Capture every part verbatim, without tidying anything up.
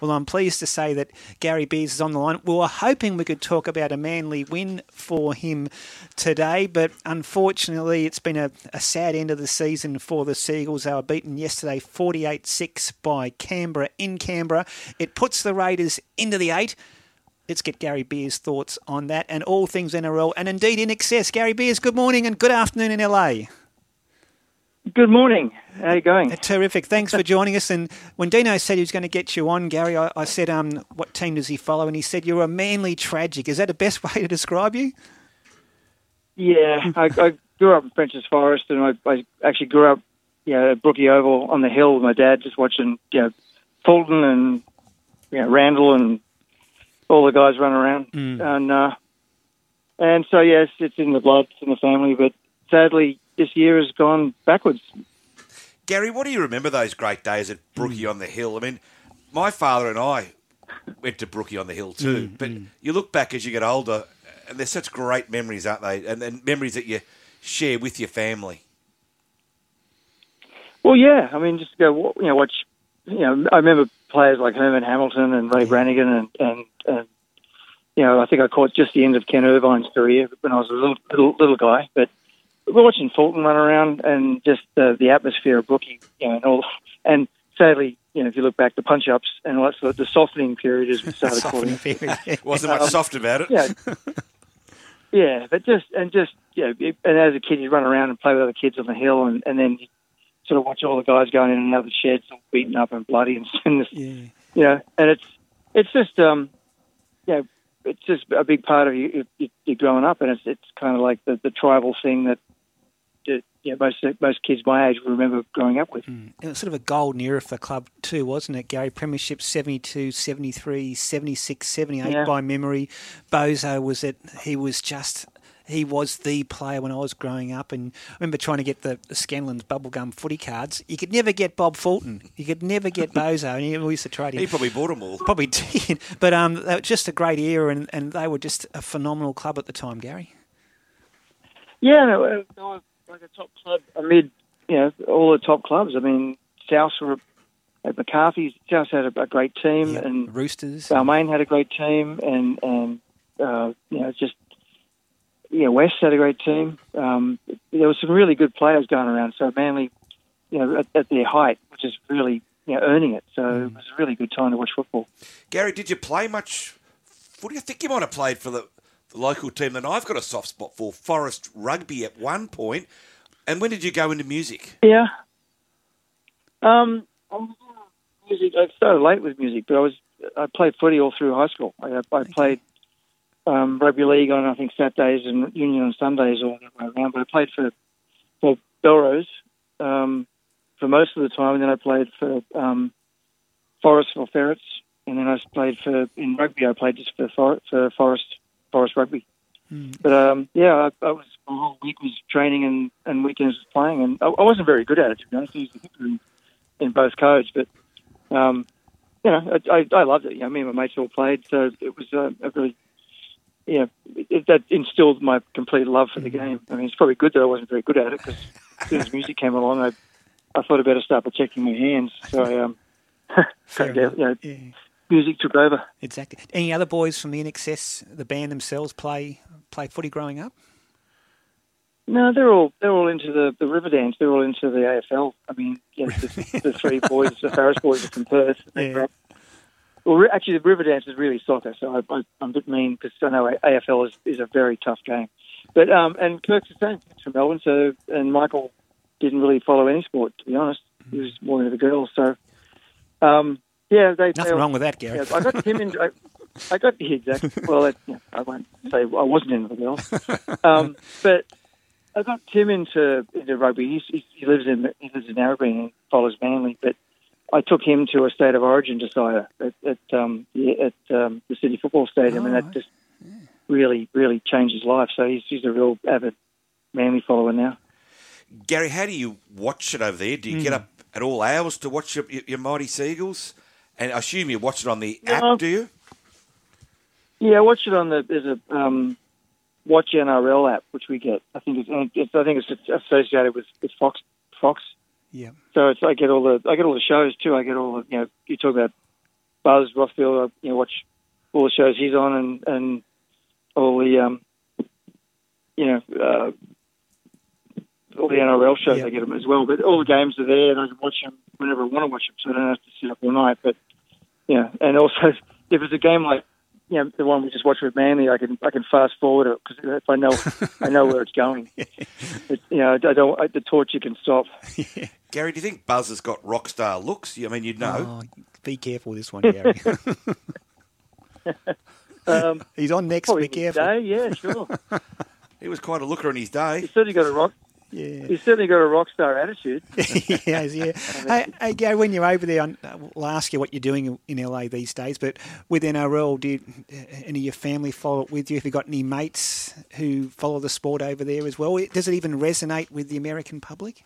Well, I'm pleased to say that Gary Beers is on the line. We were hoping we could talk about a Manly win for him today, but unfortunately it's been a, a sad end of the season for the Seagulls. They were beaten yesterday forty-eight six by Canberra in Canberra. It puts the Raiders into the eight. Let's get Gary Beers' thoughts on that and all things N R L and indeed I N X S. Gary Beers, good morning and good afternoon in L A. Good morning. How are you going? Terrific. Thanks for joining us. And when Dino said he was going to get you on, Gary, I, I said, um, what team does he follow? And he said, you're a Manly tragic. Is that the best way to describe you? Yeah. I, I grew up in Frenchs Forest and I, I actually grew up you know, at Brookie Oval on the hill with my dad, just watching you know, Fulton and you know, Randall and all the guys running around. Mm. And uh, and so, yes, it's in the blood, it's in the family, but sadly, this year has gone backwards. Gary, what do you remember those great days at Brookie mm. on the Hill? I mean, my father and I went to Brookie on the Hill too, mm, but mm. you look back as you get older and they're such great memories, aren't they? And, and memories that you share with your family. Well, yeah. I mean, just go, you know, watch, you know, I remember players like Herman Hamilton and Ray Brannigan and, and, and you know, I think I caught just the end of Ken Irvine's career when I was a little, little, little guy, but we're watching Fulton run around and just uh, the atmosphere of Brookie, you know, and all. And sadly, you know, if you look back, the punch-ups and all that sort of, the softening period as we started calling it. Wasn't much um, soft about it. Yeah, yeah, but just, and just, yeah, you know, and as a kid, you'd run around and play with other kids on the hill and, and then sort of watch all the guys going in and out of the sheds all beaten up and bloody and, and this, yeah. you know, and it's, it's just, um, you know, it's just a big part of you, you, you growing up and it's, it's kind of like the, the tribal thing that, yeah, most most kids my age will remember growing up with. Mm. It was sort of a golden era for the club too, wasn't it, Gary? Premiership seventy-two, seventy-three, seventy-six, seventy-eight yeah. by memory. Bozo was it. He was just... He was the player when I was growing up, and I remember trying to get the Scanlan's bubblegum footy cards. You could never get Bob Fulton. You could never get Bozo, and we used to trade him. He probably bought them all. Probably did. But um, that was just a great era, and, and they were just a phenomenal club at the time, Gary. Yeah, no, no, like a top club amid, you know, all the top clubs. I mean, Souths were at McCarthy's. Souths had a, a great team, yep. and Roosters, Balmain had a great team, and and uh, you know, just yeah, West had a great team. Um, there were some really good players going around. So Manly, you know, at, at their height, which is really you know earning it. So mm. it was a really good time to watch football. Gary, did you play much? What do you think you might have played for the? The local team that I've got a soft spot for, Forest Rugby at one point. And when did you go into music? Yeah. Um, I was music. I started late with music, but I was I played footy all through high school. I, I played um, rugby league on, I think, Saturdays and union on Sundays all the way around. But I played for, for Belrose um, for most of the time, and then I played for um, Forest for Ferrets, and then I played for, in rugby, I played just for, for, for Forest Forest Rugby. Mm. But, um, yeah, I, I was, my whole week was training and, and weekends was playing, and I, I wasn't very good at it, to be honest. I used to hit in, in both codes, but, um, you know, I, I, I loved it. You know, me and my mates all played, so it was a, a really, you know, it, that instilled my complete love for the game. I mean, it's probably good that I wasn't very good at it, because as soon as music came along, I I thought I'd better start protecting my hands. So, I, um, so yeah, you know, yeah. music took over. Exactly. Any other boys from the I N X S, the band themselves, play play footy growing up? No, they're all they're all into the, the river dance. They're all into the A F L. I mean, yeah, the, the three boys, the Farris boys are from Perth. Yeah. Well, actually, the river dance is really soccer, so I, I, I didn't mean because I know A F L is, is a very tough game. But um, and Kirk's the same. He's from Melbourne, so and Michael didn't really follow any sport, to be honest. He was more into the girls, so. Um, Yeah, they, nothing they, wrong with that, Gary. Yeah, I got Tim in. I, I got yeah, exactly. Well, it, yeah, I won't say I wasn't into the girls, um, but I got Tim into into rugby. He, he lives in he lives in Narrabeen and follows Manly. But I took him to a state of origin decider at at, um, at um, the Sydney Football Stadium, oh, and that right. just yeah. really really changed his life. So he's he's a real avid Manly follower now. Gary, how do you watch it over there? Do you mm. get up at all hours to watch your, your mighty Seagulls? And I assume you watch it on the app, um, do you? Yeah, I watch it on the there's a um, Watch N R L app, which we get. I think it's, it's I think it's associated with, with Fox. Fox. Yeah. So it's I get all the I get all the shows too. I get all the, you know you talk about Buzz Rothfield. I you know, watch all the shows he's on and, and all the um, you know uh, all the N R L shows. Yep. I get them as well. But all the games are there, and I can watch them whenever I want to watch them, so I don't have to sit up all night. But yeah, and also if it's a game like you know, the one we just watched with Manly, I can I can fast forward it because if I know I know where it's going. Yeah. It, you know, I don't I, the torture can stop. Yeah. Gary, do you think Buzz has got rock star looks? I mean, you'd know. Oh, be careful with this one, Gary. um, He's on next. Be careful. Day, yeah, sure. He was quite a looker in his day. He's certainly got a rock. Yeah. He's certainly got a rock star attitude. He has, yeah. I mean, hey, hey, Gary, when you're over there, I'll ask you what you're doing in L A these days, but with N R L, do you, any of your family follow it with you? Have you got any mates who follow the sport over there as well? Does it even resonate with the American public?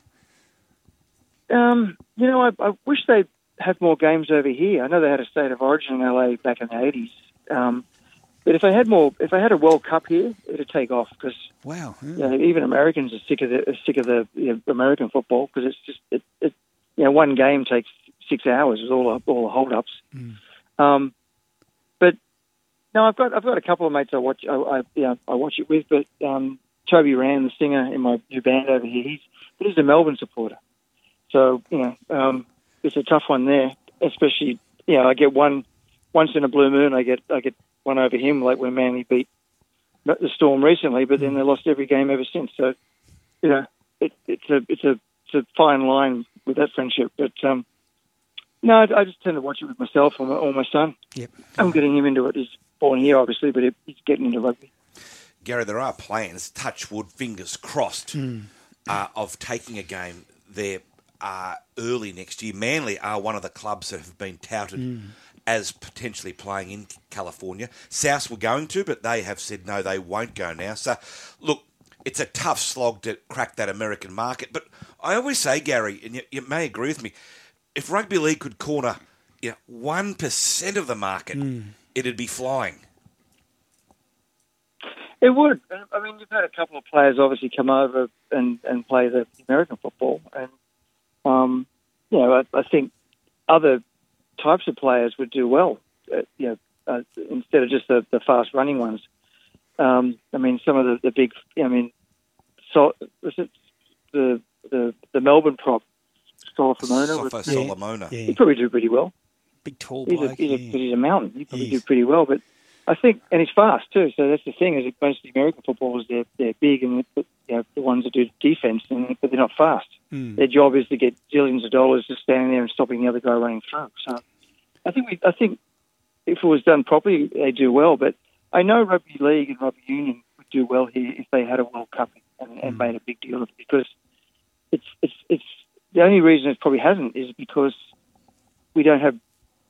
Um, you know, I, I wish they'd have more games over here. I know they had a State of Origin in L A back in the eighties. Um, But if they had more, if they had a World Cup here, it'd take off because wow, yeah. you know, even Americans are sick of the are sick of the you know, American football because it's just it, it, you know, one game takes six hours with all the, all the hold-ups. Mm. Um, but no, I've got I've got a couple of mates I watch I, I you know, I watch it with, but um, Toby Rand, the singer in my new band over here, he's he's a Melbourne supporter, so you know um, it's a tough one there. Especially you know I get one once in a blue moon I get I get. one over him, like when Manly beat the Storm recently, but then they lost every game ever since. So, you know, it, it's a it's a it's a fine line with that friendship. But um, no, I, I just tend to watch it with myself or my, or my son. Yep, I'm getting him into it. He's born here, obviously, but he's getting into rugby. Gary, there are plans, touch wood, fingers crossed, mm. uh, of taking a game there uh, early next year. Manly are one of the clubs that have been touted. Mm. As potentially playing in California. Souths were going to, but they have said no, they won't go now. So, look, it's a tough slog to crack that American market. But I always say, Gary, and you, you may agree with me, if rugby league could corner you know, one percent of the market, mm. it'd be flying. It would. I mean, you've had a couple of players obviously come over and, and play the American football. And, um, you know, I, I think other types of players would do well, uh, you know, uh, instead of just the, the fast-running ones. Um, I mean, some of the, the big, I mean, so, was it the, the the Melbourne prop, Solomona? Sofo Solomona. Yeah. He'd probably do pretty well. Big tall bloke. He's a, he's yeah. a, he's a mountain. He'd probably yes. do pretty well, but I think, and he's fast too, so that's the thing, is most of the American footballers, they're, they're big, and you know, the ones that do defence, and, but they're not fast. Mm. Their job is to get zillions of dollars just standing there and stopping the other guy running through. So I think we, I think if it was done properly, they do well. But I know rugby league and rugby union would do well here if they had a World Cup and, and mm. made a big deal of it, because it's it's it's the only reason it probably hasn't is because we don't have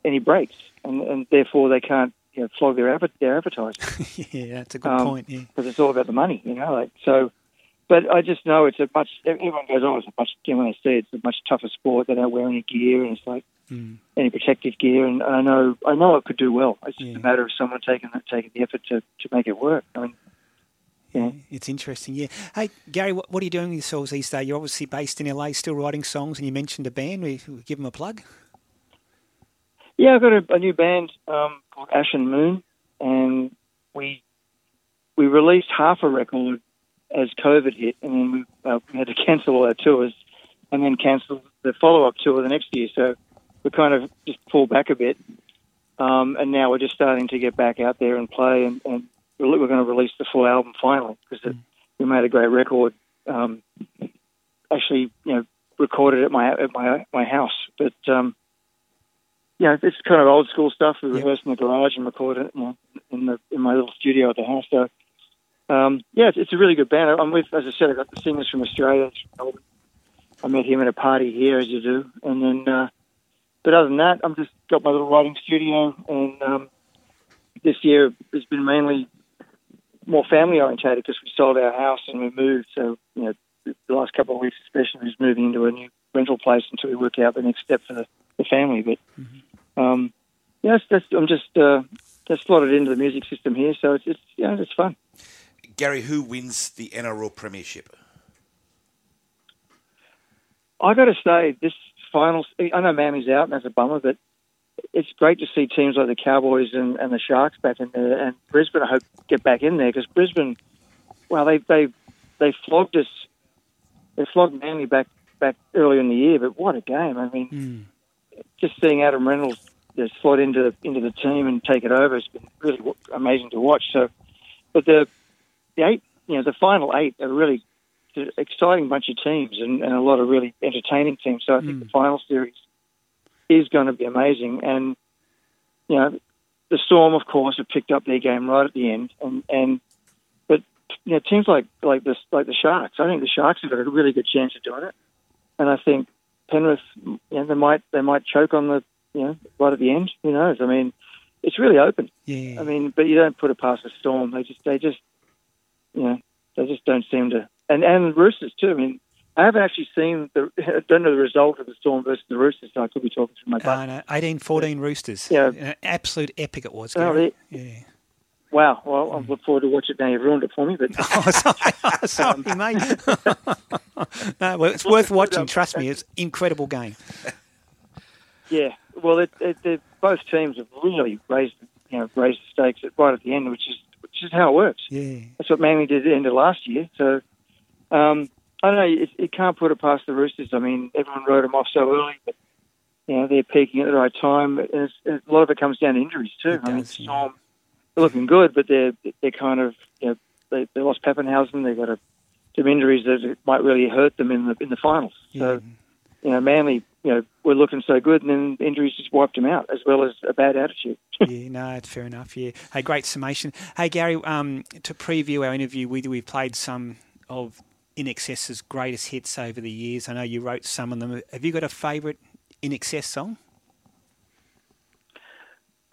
any breaks, and, and therefore they can't you know, flog their their advertising. Yeah, that's a good um, point. Yeah, because it's all about the money, you know. Like so. But I just know it's a much, everyone goes, oh, it's a much, you know, when they see it, it's a much tougher sport. They don't wear any gear, and it's like mm. any protective gear. And I know I know it could do well. It's just yeah. a matter of someone taking the, taking the effort to, to make it work. I mean, yeah. yeah. It's interesting, yeah. Hey, Gary, what, what are you doing with yourselves these days? You're obviously based in L A, still writing songs, and you mentioned a band. We, we give them a plug. Yeah, I've got a, a new band um, called Ashen Moon, and we we released half a record as COVID hit, and then we, uh, we had to cancel all our tours and then cancel the follow-up tour the next year. So we kind of just pulled back a bit, um, and now we're just starting to get back out there and play, and, and we're going to release the full album finally because mm. we made a great record. Um, actually, you know, recorded at my at my my house. But, um, you know, it's kind of old-school stuff. We rehearsed yeah. in the garage and recorded it you know, in, the, in my little studio at the house, so Um, yeah, it's, it's a really good band. I'm with, as I said, I got the singers from Australia. I met him at a party here, as you do, and then. Uh, but other than that, I'm just got my little writing studio, and um, this year it's been mainly more family orientated because we sold our house and we moved. So you know, the last couple of weeks, especially, is moving into a new rental place until we work out the next step for the, the family. But mm-hmm. um, yeah, that's, that's, I'm just uh, just slotted into the music system here, so it's, it's you know, it's fun. Gary, who wins the N R L Premiership? I got to say, this finals. I know Manly's out, and that's a bummer, but it's great to see teams like the Cowboys and, and the Sharks back in there, and Brisbane, I hope, get back in there, because Brisbane, well, they they they flogged us, they flogged Manly back back earlier in the year, but what a game! I mean, mm. just seeing Adam Reynolds you know, slot into into the team and take it over has been really w- amazing to watch. So, but the the eight, you know, the final eight are really an exciting bunch of teams and, and a lot of really entertaining teams. So I think mm. the final series is going to be amazing. And, you know, the Storm, of course, have picked up their game right at the end. And, and but, you know, teams like, like, this, like the Sharks, I think the Sharks have got a really good chance of doing it. And I think Penrith, you know, they might they might choke on the, you know, right at the end. Who knows? I mean, it's really open. Yeah. I mean, but you don't put it past the Storm. They just, they just, you know, they just don't seem to. And, and Roosters, too. I mean, I haven't actually seen the. I don't know the result of the Storm versus the Roosters. So I could be talking through my butt. I know, eighteen fourteen Roosters. Yeah, an absolute epic it was. Gary. Oh, yeah. Wow. Well, I look forward to watching it now. You've ruined it for me, but oh, sorry, sorry um, mate. No, well, it's worth watching. Trust me, it's an incredible game. Yeah. Well, it, it, both teams have really raised, you know, raised the stakes right at the end, which is which is how it works. Yeah. That's what Manly did at the end of last year. So. Um, I don't know, it, it can't put it past the Roosters. I mean, everyone wrote them off so early, but, you know, they're peaking at the right time. And it's, and a lot of it comes down to injuries, too. It I does, mean, Storm, yeah. they're looking good, but they're, they're kind of, you know, they, they lost Pappenhausen. They've got a, some injuries that might really hurt them in the in the finals. Yeah. So, you know, Manly, you know, we're looking so good, and then injuries just wiped them out, as well as a bad attitude. Yeah, no, it's fair enough, yeah. Hey, great summation. Hey, Gary, um, to preview our interview, we we played some of I N X S's greatest hits over the years. I know you wrote some of them. Have you got a favourite I N X S song?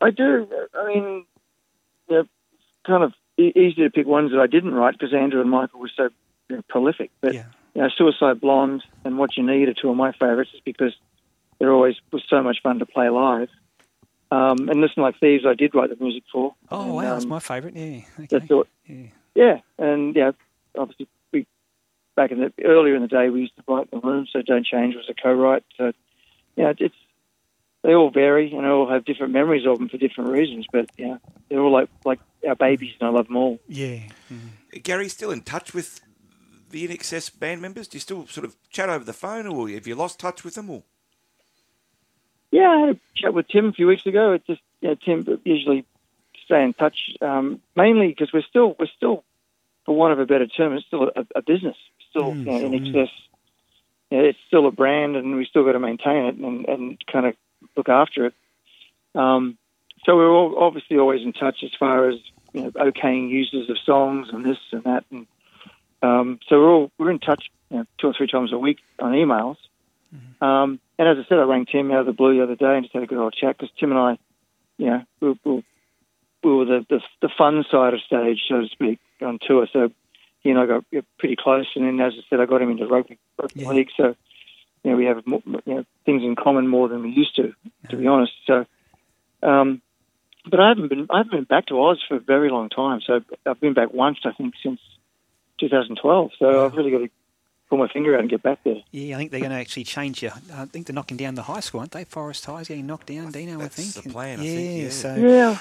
I do. I mean, they're kind of easy to pick ones that I didn't write because Andrew and Michael were so you know, prolific. But yeah. you know, Suicide Blonde and What You Need are two of my favourites just because they're always was so much fun to play live. Um, and Listen Like Thieves, I did write the music for. Oh, and, wow, um, that's my favourite, yeah. Okay. That's what, yeah. yeah, and yeah, obviously back in the earlier in the day, we used to write in the room. So "Don't Change" was a co-write. So, you know, it's they all vary and they all have different memories of them for different reasons. But yeah, you know, they're all like like our babies, and I love them all. Yeah, mm. Gary's still in touch with the I N X S band members. Do you still sort of chat over the phone, or have you lost touch with them? Or yeah, I had a chat with Tim a few weeks ago. It's just you know, Tim usually stay in touch um, mainly because we're still we're still for want of a better term, it's still a, a business. Still, mm, you know, in excess, you know, it's still a brand, and we still got to maintain it and, and kind of look after it. Um, so we're all obviously always in touch as far as you know, okaying uses of songs and this and that, and um, so we're all we're in touch you know, two or three times a week on emails. Mm-hmm. Um, and as I said, I rang Tim out of the blue the other day and just had a good old chat because Tim and I, you know, we were, we were the, the the fun side of stage, so to speak, on tour. So. You know, I got pretty close, and then as I said, I got him into rugby, rugby yeah. league. So, you know, we have more, you know, things in common more than we used to, to be honest. So, um, but I haven't been I haven't been back to Oz for a very long time. So I've been back once, I think, since twenty twelve. So wow. I've really got to pull my finger out and get back there. Yeah, I think they're going to actually change you. I think they're knocking down the high school, aren't they? Forest High's getting knocked down, I Dino. I think that's the plan. I yeah, think, yeah. So. Yeah.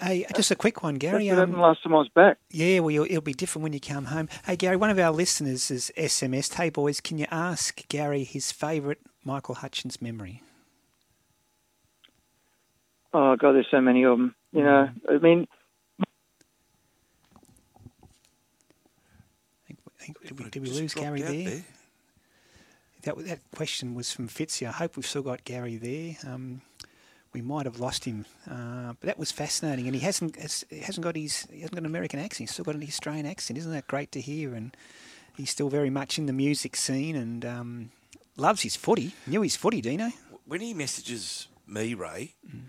Hey, just a quick one, Gary. That happened um, last time I was back. Yeah, well, it'll be different when you come home. Hey, Gary, one of our listeners is S M S'd. Hey, boys, can you ask Gary his favourite Michael Hutchence memory? Oh, God, there's so many of them. You know, I mean... I think, did we, did we lose Gary there? there? That, that question was from Fitzy. I hope we've still got Gary there. Um... We might have lost him, uh, but that was fascinating. And he hasn't he hasn't got his he hasn't got an American accent. He's still got an Australian accent. Isn't that great to hear? And he's still very much in the music scene and um, loves his footy. Knew his footy, Dino. When he messages me, Ray, mm.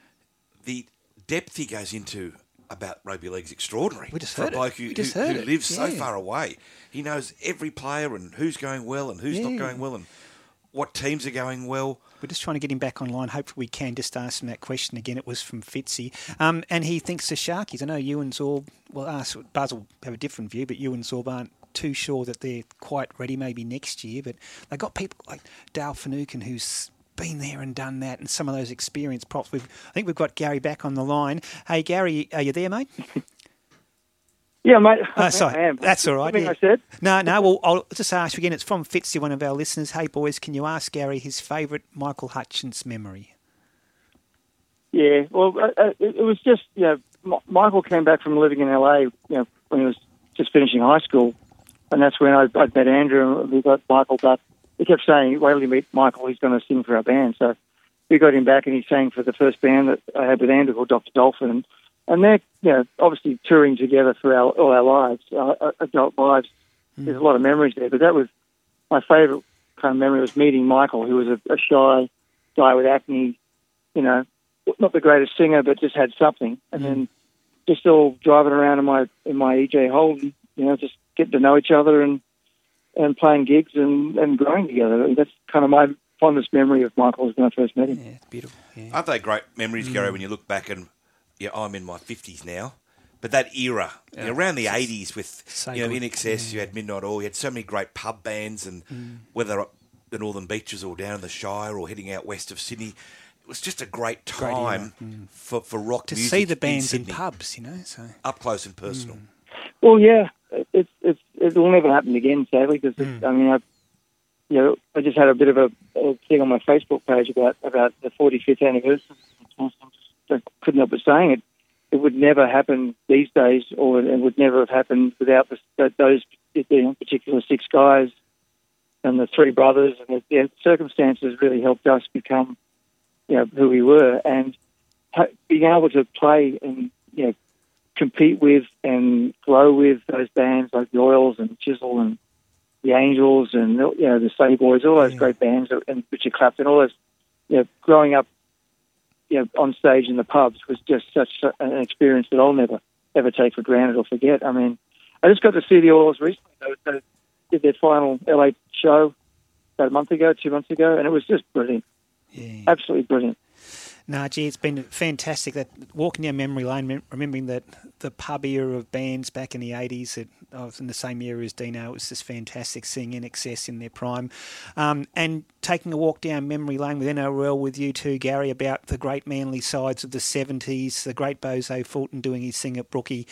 the depth he goes into about rugby league's extraordinary. We just heard it. Like who, we just who, heard who lives it. Yeah. So far away, he knows every player and who's going well and who's yeah. not going well and what teams are going well. We're just trying to get him back online. Hopefully we can just ask him that question again. It was from Fitzy. Um, and he thinks the Sharkies. I know you and Zorb, well, us, Buzz will have a different view, but you and Zorb aren't too sure that they're quite ready maybe next year. But they got people like Dale Finucane, who's been there and done that, and some of those experienced props. We've, I think we've got Gary back on the line. Hey, Gary, are you there, mate? Yeah, mate. Oh, sorry. I am. That's all right. Yeah. I said. No, no. Well, I'll just ask you again. It's from Fitzy, one of our listeners. Hey, boys, can you ask Gary his favourite Michael Hutchence memory? Yeah, well, uh, it, it was just, you know, M- Michael came back from living in L A, you know, when he was just finishing high school, and that's when I, I met Andrew and we got Michael back. He kept saying, wait till you meet Michael, he's going to sing for our band. So we got him back and he sang for the first band that I had with Andrew called Doctor Dolphin. And, and they're, you know, obviously touring together for our, all our lives, our adult lives. Mm. There's a lot of memories there, but that was my favourite kind of memory was meeting Michael, who was a, a shy guy with acne, you know, not the greatest singer, but just had something. And mm. then just all driving around in my in my E J Holden, you know, just getting to know each other and and playing gigs and, and growing together. That's kind of my fondest memory of Michael when I first met him. Yeah, it's beautiful. Yeah. Aren't they great memories, mm. Gary, when you look back and, yeah, I'm in my fifties now, but that era, yeah. you know, around the it's eighties with, so you know, I N X S, yeah. you had Midnight Oil, you had so many great pub bands, and mm. whether up the northern beaches or down in the Shire or heading out west of Sydney, it was just a great time great mm. for, for rock to music see the bands in, in pubs, you know, so up close and personal. Mm. Well, yeah, it's it's it will never happen again, sadly. Because mm. I mean, I you know, I just had a bit of a, a thing on my Facebook page about about the forty-fifth anniversary. I couldn't help but saying it. It would never happen these days, or it would never have happened without the, those you know, particular six guys and the three brothers, and the, the circumstances really helped us become, you know, who we were, and being able to play and, you know, compete with and grow with those bands like the Oils and Chisel and the Angels and, you know, the Seagulls, all those yeah. great bands, and Richard Clapton, all those, you know, growing up, you know, on stage in the pubs was just such an experience that I'll never, ever take for granted or forget. I mean, I just got to see the Oils recently. They did their final L A show about a month ago, two months ago, and it was just brilliant. Yeah. Absolutely brilliant. Nah, gee, it's been fantastic. That walking down memory lane, remembering that the pub era of bands back in the eighties. That I was in the same era as Dino. It was just fantastic seeing I N X S in their prime, um, and taking a walk down memory lane with N R L with you too, Gary, about the great Manly sides of the seventies. The great Bozo Fulton doing his thing at Brookie.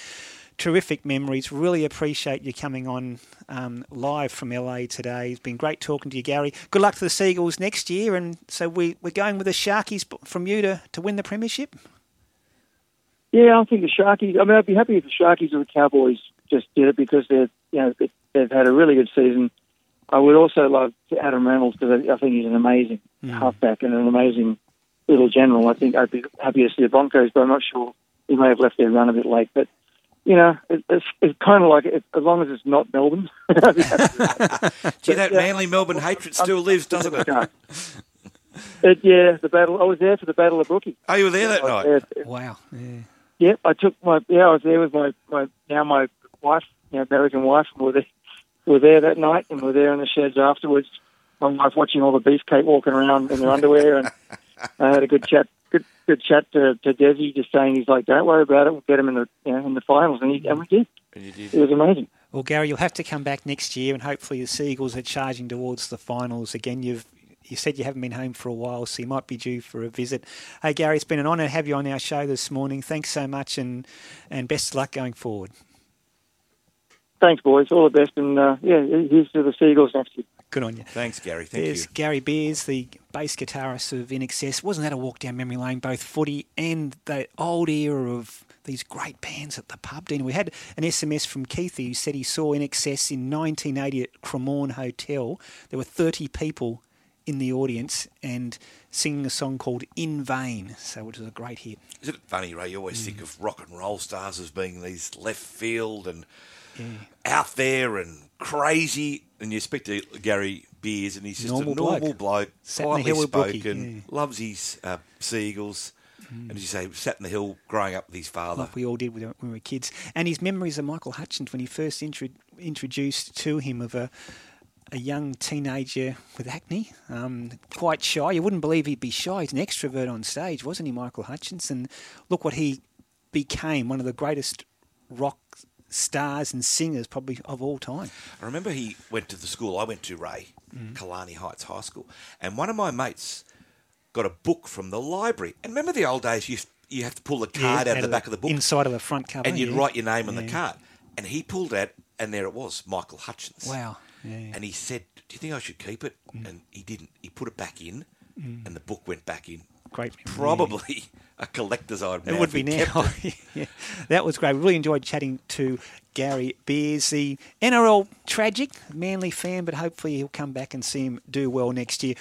Terrific memories. Really appreciate you coming on um, live from L A today. It's been great talking to you, Gary. Good luck to the Seagulls next year. And so we, we're going with the Sharkies from you to, to win the premiership? Yeah, I think the Sharkies... I mean, I'd be happy if the Sharkies or the Cowboys just did it because they're, you know, they've had a really good season. I would also love Adam Reynolds because I think he's an amazing mm. halfback and an amazing little general. I think I'd be happy to see the Broncos, but I'm not sure. They may have left their run a bit late, but you know, it, it's, it's kind of like, it, as long as it's not Melbourne. but, Gee, that yeah. Manly Melbourne well, hatred still I'm, lives, doesn't it? it? Yeah, the battle. I was there for the Battle of Brookie. Oh, you were there that night? There. Wow. Yeah. yeah, I took my, yeah, I was there with my, my now my wife, you know, American wife, and we were there, we were there that night, and we were there in the sheds afterwards. My wife watching all the beefcake walking around in their underwear, and I had a good chat. Good, good chat to, to Desi, just saying he's like, don't worry about it, we'll get him in the you know, in the finals, and, he, and we did. And you did. It was amazing. Well, Gary, you'll have to come back next year, and hopefully the Seagulls are charging towards the finals again. You've you said you haven't been home for a while, so you might be due for a visit. Hey, Gary, it's been an honour to have you on our show this morning. Thanks so much, and and best of luck going forward. Thanks, boys. All the best, and uh, yeah, here's to the Seagulls next year. Good on you. Thanks, Gary. Thank There's you. Gary Beers, the bass guitarist of I N X S. Wasn't that a walk down memory lane, both footy and the old era of these great bands at the pub? Dino, we had an S M S from Keithy who said he saw I N X S in nineteen eighty at Cremorne Hotel. There were thirty people in the audience and singing a song called In Vain, so which was a great hit. Isn't it funny, Ray? You always mm. think of rock and roll stars as being these left field and yeah. out there and crazy. And you speak to Gary Beers, and he's just normal a normal bloke, bloke quietly spoken, yeah. loves his uh, Seagulls, mm. and as you say, sat in the hill growing up with his father. Like we all did when we were kids. And his memories of Michael Hutchence when he first intro- introduced to him of a, a young teenager with acne, um, quite shy. You wouldn't believe he'd be shy. He's an extrovert on stage, wasn't he, Michael Hutchence? And look what he became, one of the greatest rock stars and singers probably of all time. I remember he went to the school I went to, Ray, mm. Kalani Heights High School, and one of my mates got a book from the library. And remember the old days, you you have to pull the card yeah, out, out of the back of the book. Inside of the front cover. And you'd yeah. write your name on yeah. the card. And he pulled out, and there it was, Michael Hutchence. Wow. Yeah. And he said, do you think I should keep it? Mm. And he didn't. He put it back in, mm. and the book went back in. Great. Probably yeah. a collector's item. It would be now. yeah. That was great. We really enjoyed chatting to Gary Beers, the N R L tragic, Manly fan, but hopefully he'll come back and see him do well next year.